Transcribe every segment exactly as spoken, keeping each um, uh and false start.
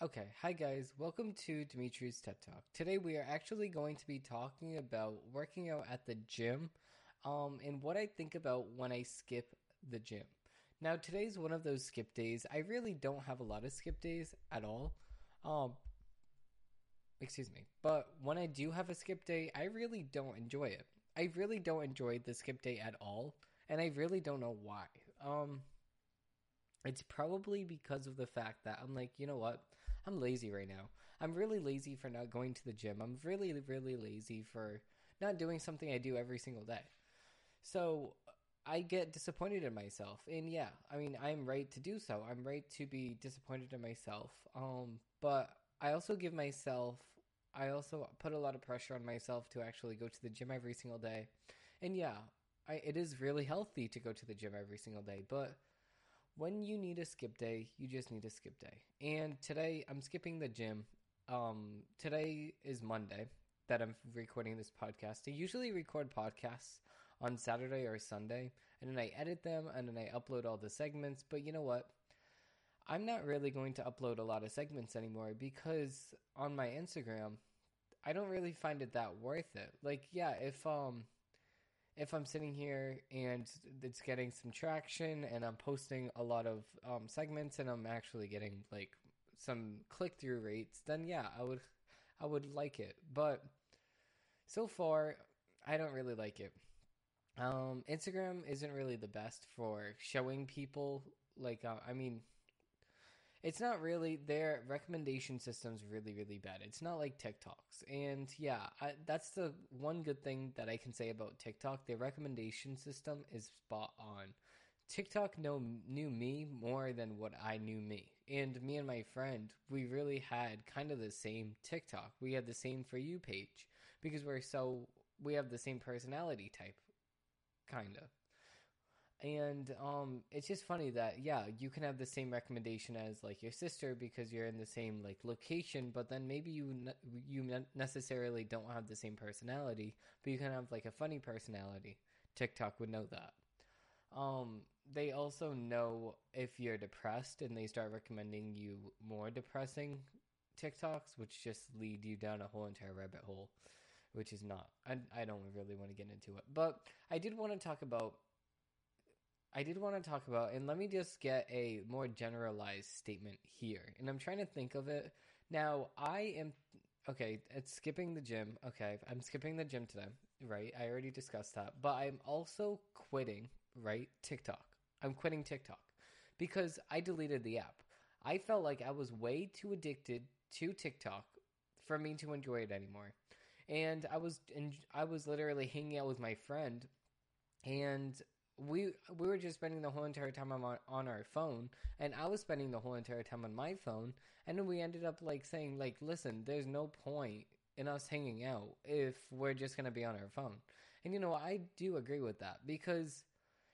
Okay, hi guys, welcome to Dimitri's Tep Talk. Today we are actually going to be talking about working out at the gym um, and what I think about when I skip the gym. Now today's one of those skip days. I really don't have a lot of skip days at all. Um, excuse me. But when I do have a skip day, I really don't enjoy it. I really don't enjoy the skip day at all, and I really don't know why. Um... It's probably because of the fact that I'm like, you know what? I'm lazy right now. I'm really lazy for not going to the gym. I'm really, really lazy for not doing something I do every single day. So I get disappointed in myself. And yeah, I mean, I'm right to do so. I'm right to be disappointed in myself. Um, but I also give myself, I also put a lot of pressure on myself to actually go to the gym every single day. And yeah, I, it is really healthy to go to the gym every single day, but when you need a skip day, you just need a skip day. And today, I'm skipping the gym. Um, today is Monday that I'm recording this podcast. I usually record podcasts on Saturday or Sunday, and then I edit them, and then I upload all the segments. But you know what? I'm not really going to upload a lot of segments anymore because on my Instagram, I don't really find it that worth it. Like, yeah, if... um. If I'm sitting here and it's getting some traction and I'm posting a lot of um, segments and I'm actually getting like some click-through rates, then yeah, I would I would like it. But so far, I don't really like it. Um, Instagram isn't really the best for showing people. Like, uh, I mean, it's not really, their recommendation system's really, really bad. It's not like TikTok's. And yeah, I, that's the one good thing that I can say about TikTok. Their recommendation system is spot on. TikTok know, knew me more than what I knew me. And me and my friend, we really had kind of the same TikTok. We had the same For You page because we're so, we have the same personality type, kind of. And um, it's just funny that, yeah, you can have the same recommendation as, like, your sister because you're in the same, like, location, but then maybe you ne- you ne- necessarily don't have the same personality, but you can have, like, a funny personality. TikTok would know that. Um, they also know if you're depressed, and they start recommending you more depressing TikToks, which just lead you down a whole entire rabbit hole, which is not. I, I don't really want to get into it, but I did want to talk about I did want to talk about, and let me just get a more generalized statement here, and I'm trying to think of it. Now, I am, okay, it's skipping the gym, okay, I'm skipping the gym today, right, I already discussed that, but I'm also quitting, right, TikTok. I'm quitting TikTok, because I deleted the app. I felt like I was way too addicted to TikTok for me to enjoy it anymore, and I was, and I was literally hanging out with my friend, and We we were just spending the whole entire time on, on our phone, and I was spending the whole entire time on my phone, and then we ended up, like, saying, like, listen, there's no point in us hanging out if we're just going to be on our phone. And, you know, I do agree with that, because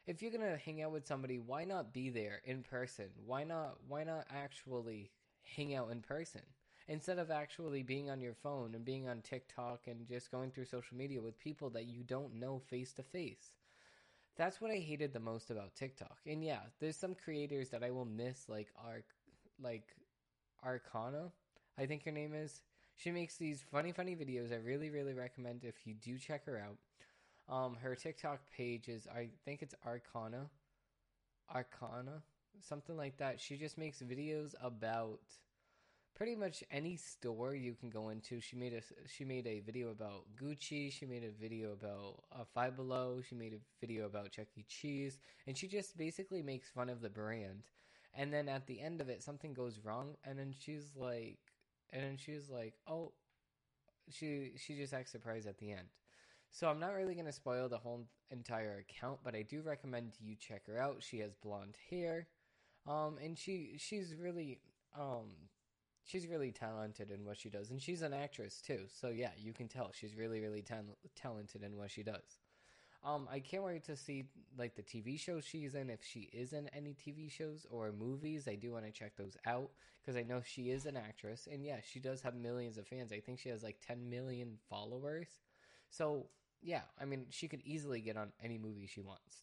if you're going to hang out with somebody, why not be there in person? Why not, why not actually hang out in person? Instead of actually being on your phone and being on TikTok and just going through social media with people that you don't know face-to-face. That's what I hated the most about TikTok. And yeah, there's some creators that I will miss, like Arc, like Arcana, I think her name is. She makes these funny, funny videos. I really, really recommend if you do check her out. Um, her TikTok page is, I think it's Arcana, Arcana, something like that. She just makes videos about pretty much any store you can go into. She made a she made a video about Gucci. She made a video about uh, Five Below. She made a video about Chuck E. Cheese, and she just basically makes fun of the brand. And then at the end of it, something goes wrong, and then she's like, and then she's like, oh, she she just acts surprised at the end. So I'm not really gonna spoil the whole entire account, but I do recommend you check her out. She has blonde hair. Um, and she she's really um, she's really talented in what she does, and she's an actress too. So yeah, you can tell she's really really ta- talented in what she does. Um, I can't wait to see like the T V shows she's in, if she is in any T V shows or movies. I do want to check those out because I know she is an actress, and yeah, she does have millions of fans. I think she has like ten million followers. So yeah, I mean, she could easily get on any movie she wants.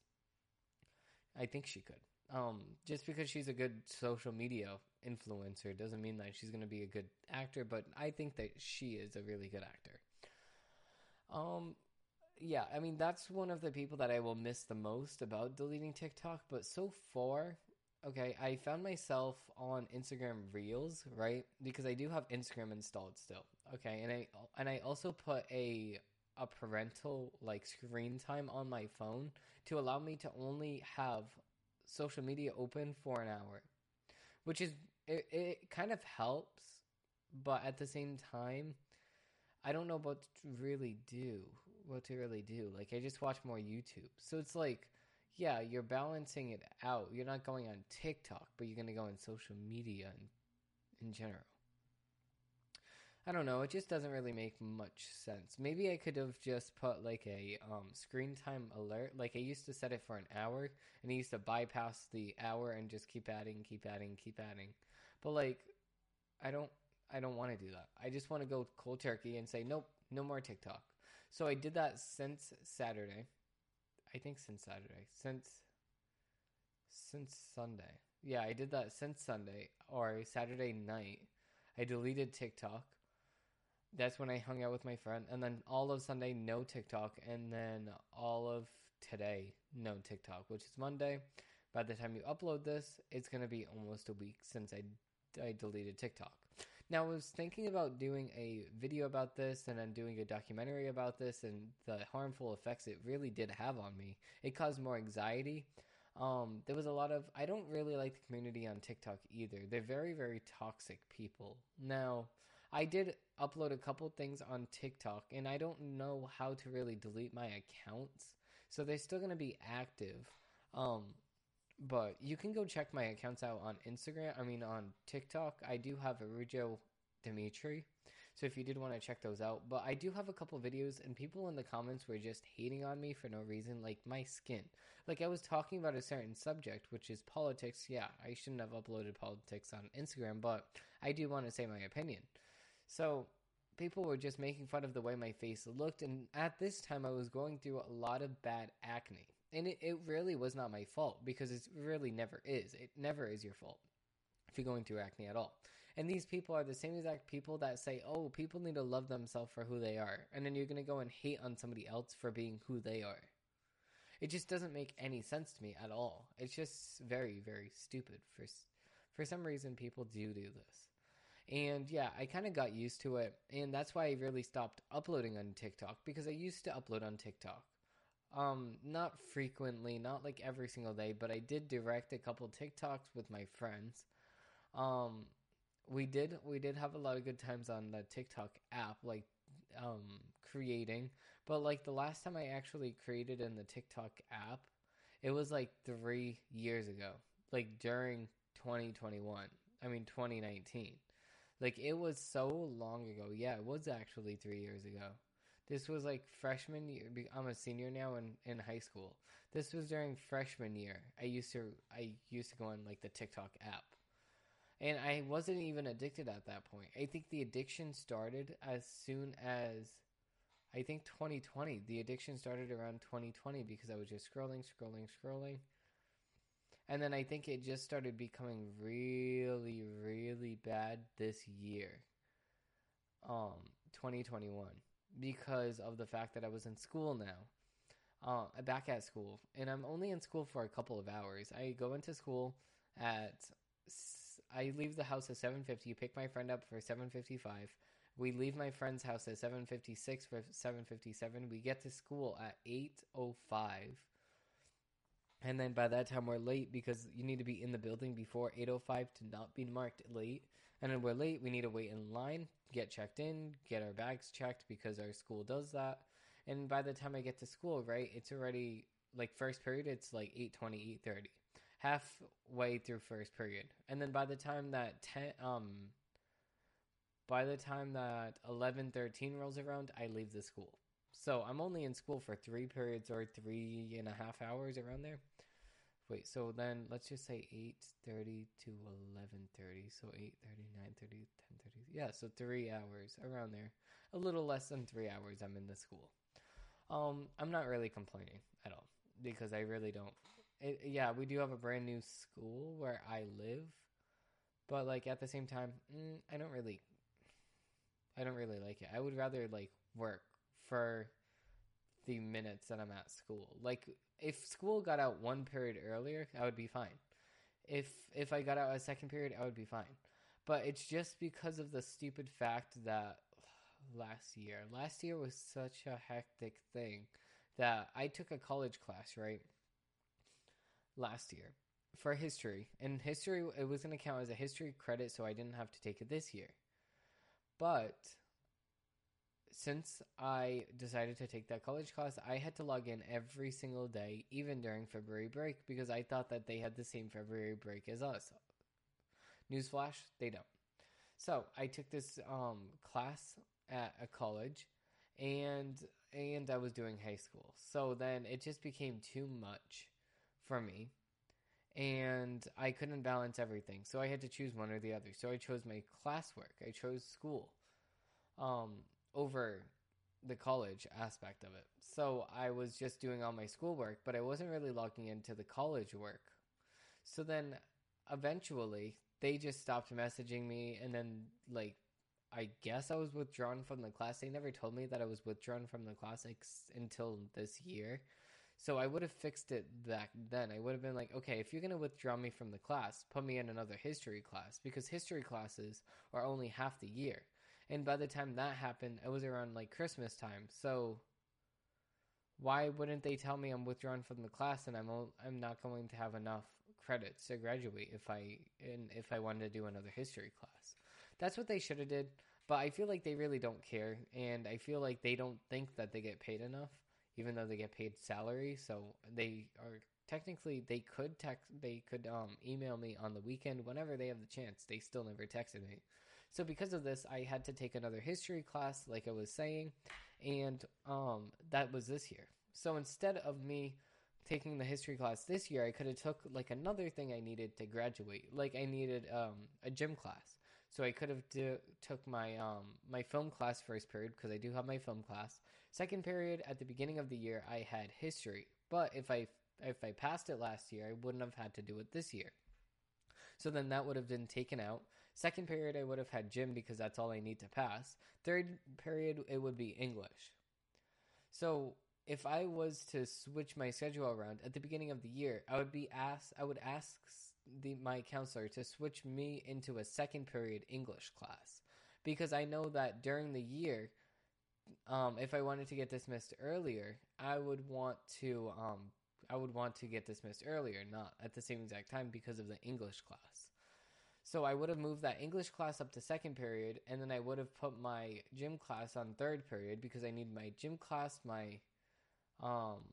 I think she could. Um, just because she's a good social media influencer doesn't mean that she's going to be a good actor, but I think that she is a really good actor. Um... Yeah, I mean, that's one of the people that I will miss the most about deleting TikTok. But so far, okay, I found myself on Instagram Reels, right? Because I do have Instagram installed still, okay? And I and I also put a a parental, like, screen time on my phone to allow me to only have social media open for an hour. Which is, it, it kind of helps, but at the same time, I don't know what to really do, what to really do. Like, I just watch more YouTube. So it's like, yeah, you're balancing it out. You're not going on TikTok, but you're going to go on social media in, in general. I don't know. It just doesn't really make much sense. Maybe I could have just put, like, a um, screen time alert. Like, I used to set it for an hour, and I used to bypass the hour and just keep adding, keep adding, keep adding. But, like, I don't. I don't want to do that. I just want to go cold turkey and say, nope, no more TikTok. So I did that since Saturday. I think since Saturday. Since since Sunday. Yeah, I did that since Sunday or Saturday night. I deleted TikTok. That's when I hung out with my friend. And then all of Sunday, no TikTok. And then all of today, no TikTok, which is Monday. By the time you upload this, it's going to be almost a week since I I deleted TikTok. Now, I was thinking about doing a video about this, and then doing a documentary about this, and the harmful effects it really did have on me. It caused more anxiety. Um, there was a lot of... I don't really like the community on TikTok either. They're very, very toxic people. Now, I did upload a couple things on TikTok, and I don't know how to really delete my accounts. So they're still going to be active. Um... But you can go check my accounts out on Instagram. I mean, on TikTok, I do have Arujo Dimitri. So if you did want to check those out. But I do have a couple videos, and people in the comments were just hating on me for no reason. Like, my skin. Like, I was talking about a certain subject, which is politics. Yeah, I shouldn't have uploaded politics on Instagram, but I do want to say my opinion. So people were just making fun of the way my face looked. And at this time, I was going through a lot of bad acne. And it, it really was not my fault, because it really never is. It never is your fault if you're going through acne at all. And these people are the same exact people that say, oh, people need to love themselves for who they are. And then you're going to go and hate on somebody else for being who they are. It just doesn't make any sense to me at all. It's just very, very stupid. For, for some reason, people do do this. And yeah, I kind of got used to it. And that's why I really stopped uploading on TikTok, because I used to upload on TikTok. Um, not frequently, not like every single day, but I did direct a couple TikToks with my friends. Um, we did, we did have a lot of good times on the TikTok app, like, um, creating, but like the last time I actually created in the TikTok app, it was like three years ago, like during twenty twenty-one, I mean, twenty nineteen, like it was so long ago. Yeah, it was actually three years ago. This was like freshman year. I'm a senior now in, in high school. This was during freshman year. I used to I used to go on like the TikTok app. And I wasn't even addicted at that point. I think the addiction started as soon as, I think twenty twenty. The addiction started around twenty twenty because I was just scrolling, scrolling, scrolling. And then I think it just started becoming really, really bad this year. Um, twenty twenty-one. Because of the fact that I was in school now, uh, back at school, and I'm only in school for a couple of hours. I go into school at, I leave the house at seven fifty, pick my friend up for seven fifty-five, we leave my friend's house at seven fifty-six for seven fifty-seven, we get to school at eight oh five, and then by that time we're late because you need to be in the building before eight oh five to not be marked late. And then we're late, we need to wait in line, get checked in, get our bags checked because our school does that. And by the time I get to school, right, it's already, like, first period, it's like eight twenty, eight thirty. halfway through first period. And then by the time that ten, um, by the time that eleven thirteen rolls around, I leave the school. So I'm only in school for three periods or three and a half hours around there. Wait, so then let's just say eight thirty to eleven thirty. So eight thirty, nine thirty, ten thirty. Yeah, so three hours around there. A little less than three hours I'm in the school. Um, I'm not really complaining at all because I really don't. It, yeah, we do have a brand new school where I live. But, like, at the same time, mm, I don't really. I don't really like it. I would rather, like, work for the minutes that I'm at school. Like, if school got out one period earlier, I would be fine. If if I got out a second period, I would be fine. But it's just because of the stupid fact that last year, last year was such a hectic thing that I took a college class, right? Last year for history. And history, it was going to count as a history credit, so I didn't have to take it this year. But since I decided to take that college class, I had to log in every single day, even during February break, because I thought that they had the same February break as us. Newsflash, they don't. So I took this um, class at a college, and and I was doing high school. So then it just became too much for me, and I couldn't balance everything. So I had to choose one or the other. So I chose my classwork. I chose school. Um... over the college aspect of it. So I was just doing all my schoolwork, but I wasn't really logging into the college work. So then eventually they just stopped messaging me, and then, like, I guess I was withdrawn from the class. They never told me that I was withdrawn from the class ex- until this year. So I would have fixed it back then. I would have been like, okay, if you're going to withdraw me from the class, put me in another history class, because history classes are only half the year. And by the time that happened, it was around, like, Christmas time. So why wouldn't they tell me I'm withdrawn from the class and I'm o- I'm not going to have enough credits to graduate if I and if I wanted to do another history class? That's what they should have did. But I feel like they really don't care, and I feel like they don't think that they get paid enough, even though they get paid salary. So they are technically they could text they could um email me on the weekend whenever they have the chance. They still never texted me. So because of this, I had to take another history class, like I was saying, and um, that was this year. So instead of me taking the history class this year, I could have took, like, another thing I needed to graduate. Like, I needed um, a gym class. So I could have do, took my um, my film class first period, because I do have my film class. Second period, at the beginning of the year, I had history. But if I if I passed it last year, I wouldn't have had to do it this year. So then that would have been taken out. Second period, I would have had gym because that's all I need to pass. Third period, it would be English. So if I was to switch my schedule around at the beginning of the year, I would be asked. I would ask the, my counselor to switch me into a second period English class, because I know that during the year, um, if I wanted to get dismissed earlier, I would want to. Um, I would want to get dismissed earlier, not at the same exact time, because of the English class. So I would have moved that English class up to second period, and then I would have put my gym class on third period, because I need my gym class, my um,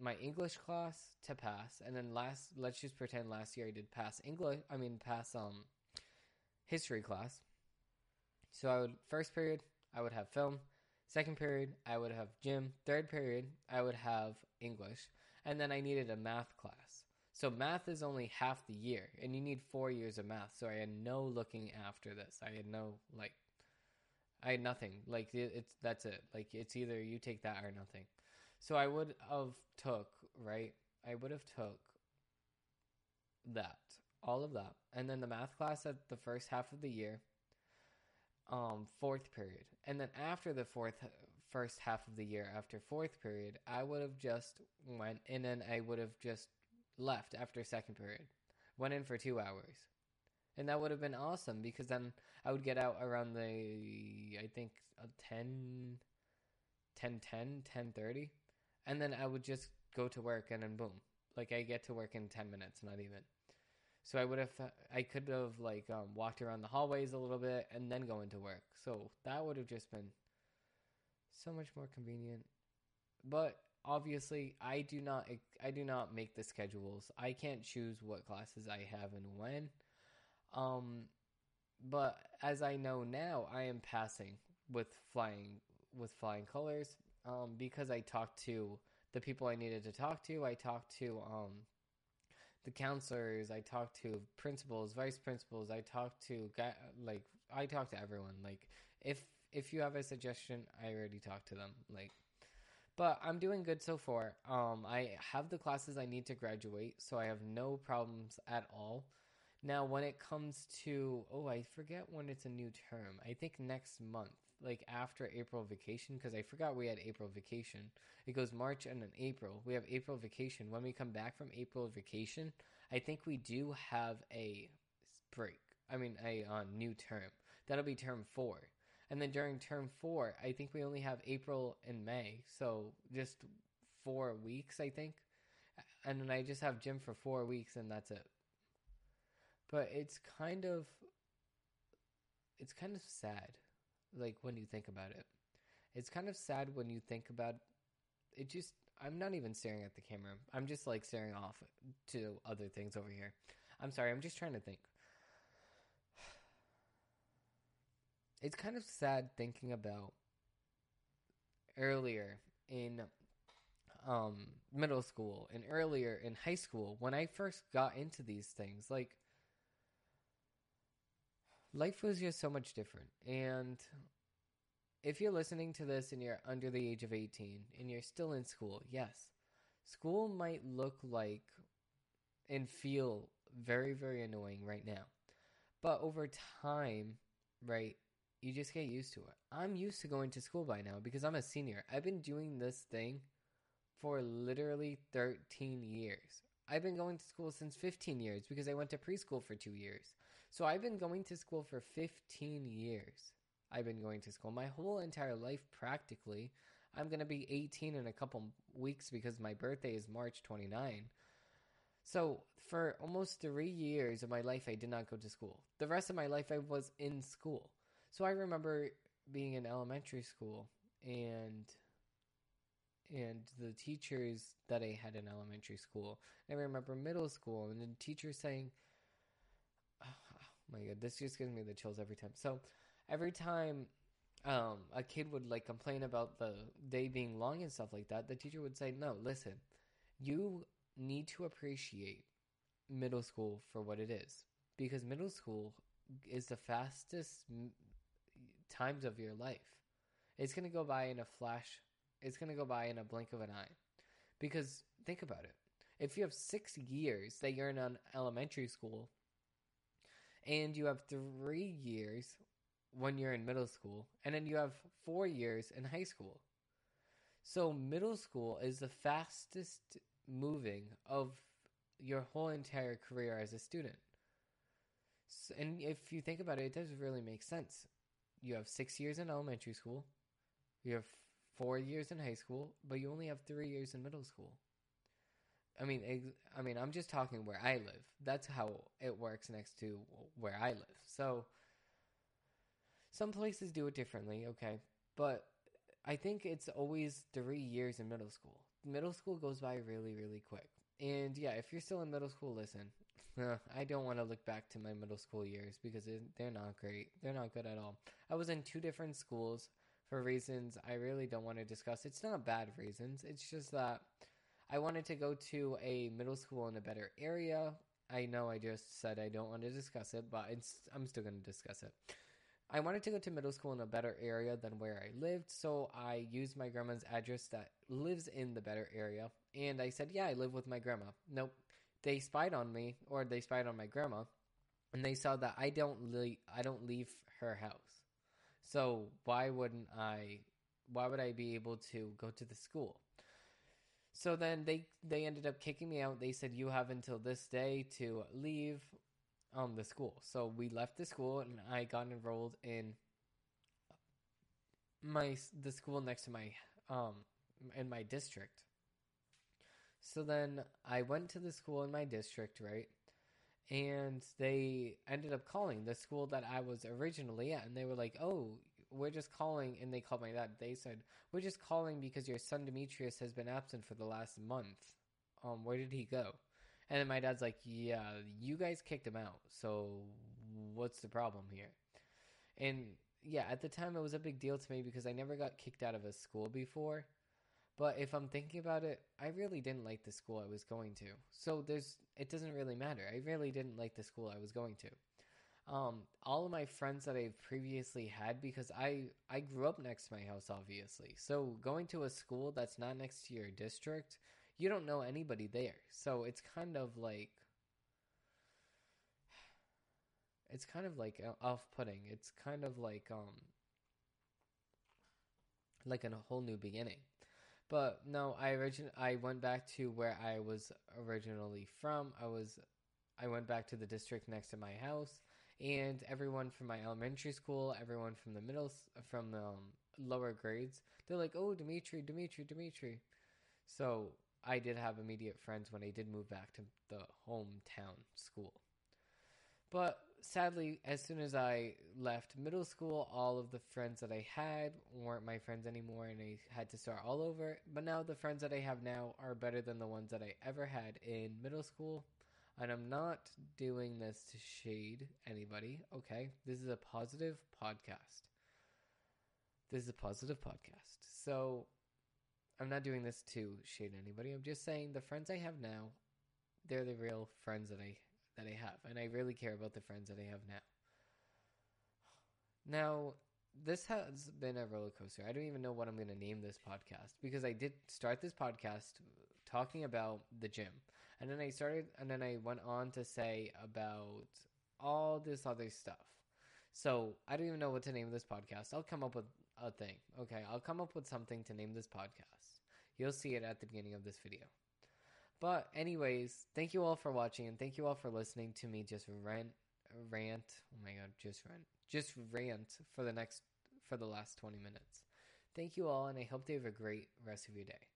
my English class to pass, and then last, let's just pretend last year I did pass English, I mean pass um history class. So I would, first period, I would have film, second period, I would have gym, third period, I would have English, and then I needed a math class. So math is only half the year, and you need four years of math. So I had no looking after this. I had no, like, I had nothing. Like, it, it's that's it. Like, it's either you take that or nothing. So I would have took, right, I would have took that, all of that. And then the math class at the first half of the year, um, fourth period. And then after the fourth, first half of the year, after fourth period, I would have just went, and then I would have just left after second period, went in for two hours, and that would have been awesome, because then I would get out around the, I think, ten ten, ten thirty, and then I would just go to work, and then boom, like, I get to work in ten minutes, not even. So I would have, I could have, like, um, walked around the hallways a little bit, and then go into work. So that would have just been so much more convenient. But obviously I do not I do not make the schedules. I can't choose what classes I have and when. Um, but as I know now, I am passing with flying with flying colors um, because I talked to the people I needed to talk to. I talked to um, the counselors. I talked to principals, vice principals. I talked to like I talked to everyone. Like if if you have a suggestion, I already talked to them. Like. But I'm doing good so far. Um, I have the classes I need to graduate, so I have no problems at all. Now, when it comes to... Oh, I forget when it's a new term. I think next month, like after April vacation, because I forgot we had April vacation. It goes March and then April. We have April vacation. When we come back from April vacation, I think we do have a break. I mean, a uh, new term. That'll be term four. And then during term four, I think we only have April and May. So just four weeks, I think. And then I just have gym for four weeks and that's it. But it's kind of, it's kind of sad. Like when you think about it, it's kind of sad when you think about it. Just, I'm not even staring at the camera. I'm just like staring off to other things over here. I'm sorry. I'm just trying to think. It's kind of sad thinking about earlier in um, middle school and earlier in high school when I first got into these things. Like, life was just so much different. And if you're listening to this and you're under the age of eighteen and you're still in school, yes, school might look like and feel very, very annoying right now. But over time, right? You just get used to it. I'm used to going to school by now because I'm a senior. I've been doing this thing for literally thirteen years. I've been going to school since fifteen years because I went to preschool for two years. So I've been going to school for fifteen years. I've been going to school my whole entire life practically. I'm going to be eighteen in a couple weeks because my birthday is March twenty-ninth. So for almost three years of my life, I did not go to school. The rest of my life, I was in school. So I remember being in elementary school and and the teachers that I had in elementary school. And I remember middle school and the teacher saying, oh, oh my God, this just gives me the chills every time. So every time um, a kid would like complain about the day being long and stuff like that, the teacher would say, no, listen, you need to appreciate middle school for what it is. Because middle school is the fastest times of your life. It's going to go by in a flash. It's going to go by in a blink of an eye. Because think about it. If you have six years that you're in an elementary school and you have three years when you're in middle school and then you have four years in high school. So middle school is the fastest moving of your whole entire career as a student. And if you think about it, it does really make sense. You have six years in elementary school. You have four years in high school, but you only have three years in middle school. I mean, I mean, I'm just talking where I live. That's how it works next to where I live. So some places do it differently, okay? But I think it's always three years in middle school. Middle school goes by really, really quick. And yeah, if you're still in middle school, listen, I don't want to look back to my middle school years because they're not great. They're not good at all. I was in two different schools for reasons I really don't want to discuss. It's not bad reasons. It's just that I wanted to go to a middle school in a better area. I know I just said I don't want to discuss it, but it's, I'm still going to discuss it. I wanted to go to middle school in a better area than where I lived, so I used my grandma's address that lives in the better area. And I said, yeah, I live with my grandma. Nope. They spied on me, or they spied on my grandma, and they saw that I don't leave, I don't leave her house. So why wouldn't I, why would I be able to go to the school? So then they, they ended up kicking me out. They said, you have until this day to leave um, the school. So we left the school, and I got enrolled in my the school next to my, um in my district. So then I went to the school in my district, right? And they ended up calling the school that I was originally at. And they were like, oh, we're just calling, and they called my dad. They said, we're just calling because your son Demetrius has been absent for the last month. Um, where did he go? And then my dad's like, yeah, you guys kicked him out. So what's the problem here? And yeah, at the time it was a big deal to me because I never got kicked out of a school before. But if I'm thinking about it, I really didn't like the school I was going to. So there's, it doesn't really matter. I really didn't like the school I was going to. Um, all of my friends that I've previously had, because I, I grew up next to my house, obviously. So going to a school that's not next to your district, you don't know anybody there. So it's kind of like, it's kind of like off-putting. It's kind of like, um, like a whole new beginning. But no, I origin- I went back to where I was originally from. I was, I went back to the district next to my house, and everyone from my elementary school, everyone from the middle, from the um, lower grades, they're like, oh, Dimitri, Dimitri, Dimitri. So I did have immediate friends when I did move back to the hometown school. But sadly, as soon as I left middle school, all of the friends that I had weren't my friends anymore, and I had to start all over. But now the friends that I have now are better than the ones that I ever had in middle school. And I'm not doing this to shade anybody, okay? This is a positive podcast. This is a positive podcast. So I'm not doing this to shade anybody. I'm just saying the friends I have now, they're the real friends that I that I have, and I really care about the friends that I have now. Now, this has been a roller coaster. I don't even know what I'm going to name this podcast, because I did start this podcast talking about the gym, and then I started, and then I went on to say about all this other stuff. So I don't even know what to name this podcast. I'll come up with a thing. Okay, I'll come up with something to name this podcast. You'll see it at the beginning of this video. But anyways, thank you all for watching, and thank you all for listening to me just rant, rant, oh my god, just rant, just rant for the next, for the last twenty minutes. Thank you all, and I hope you have a great rest of your day.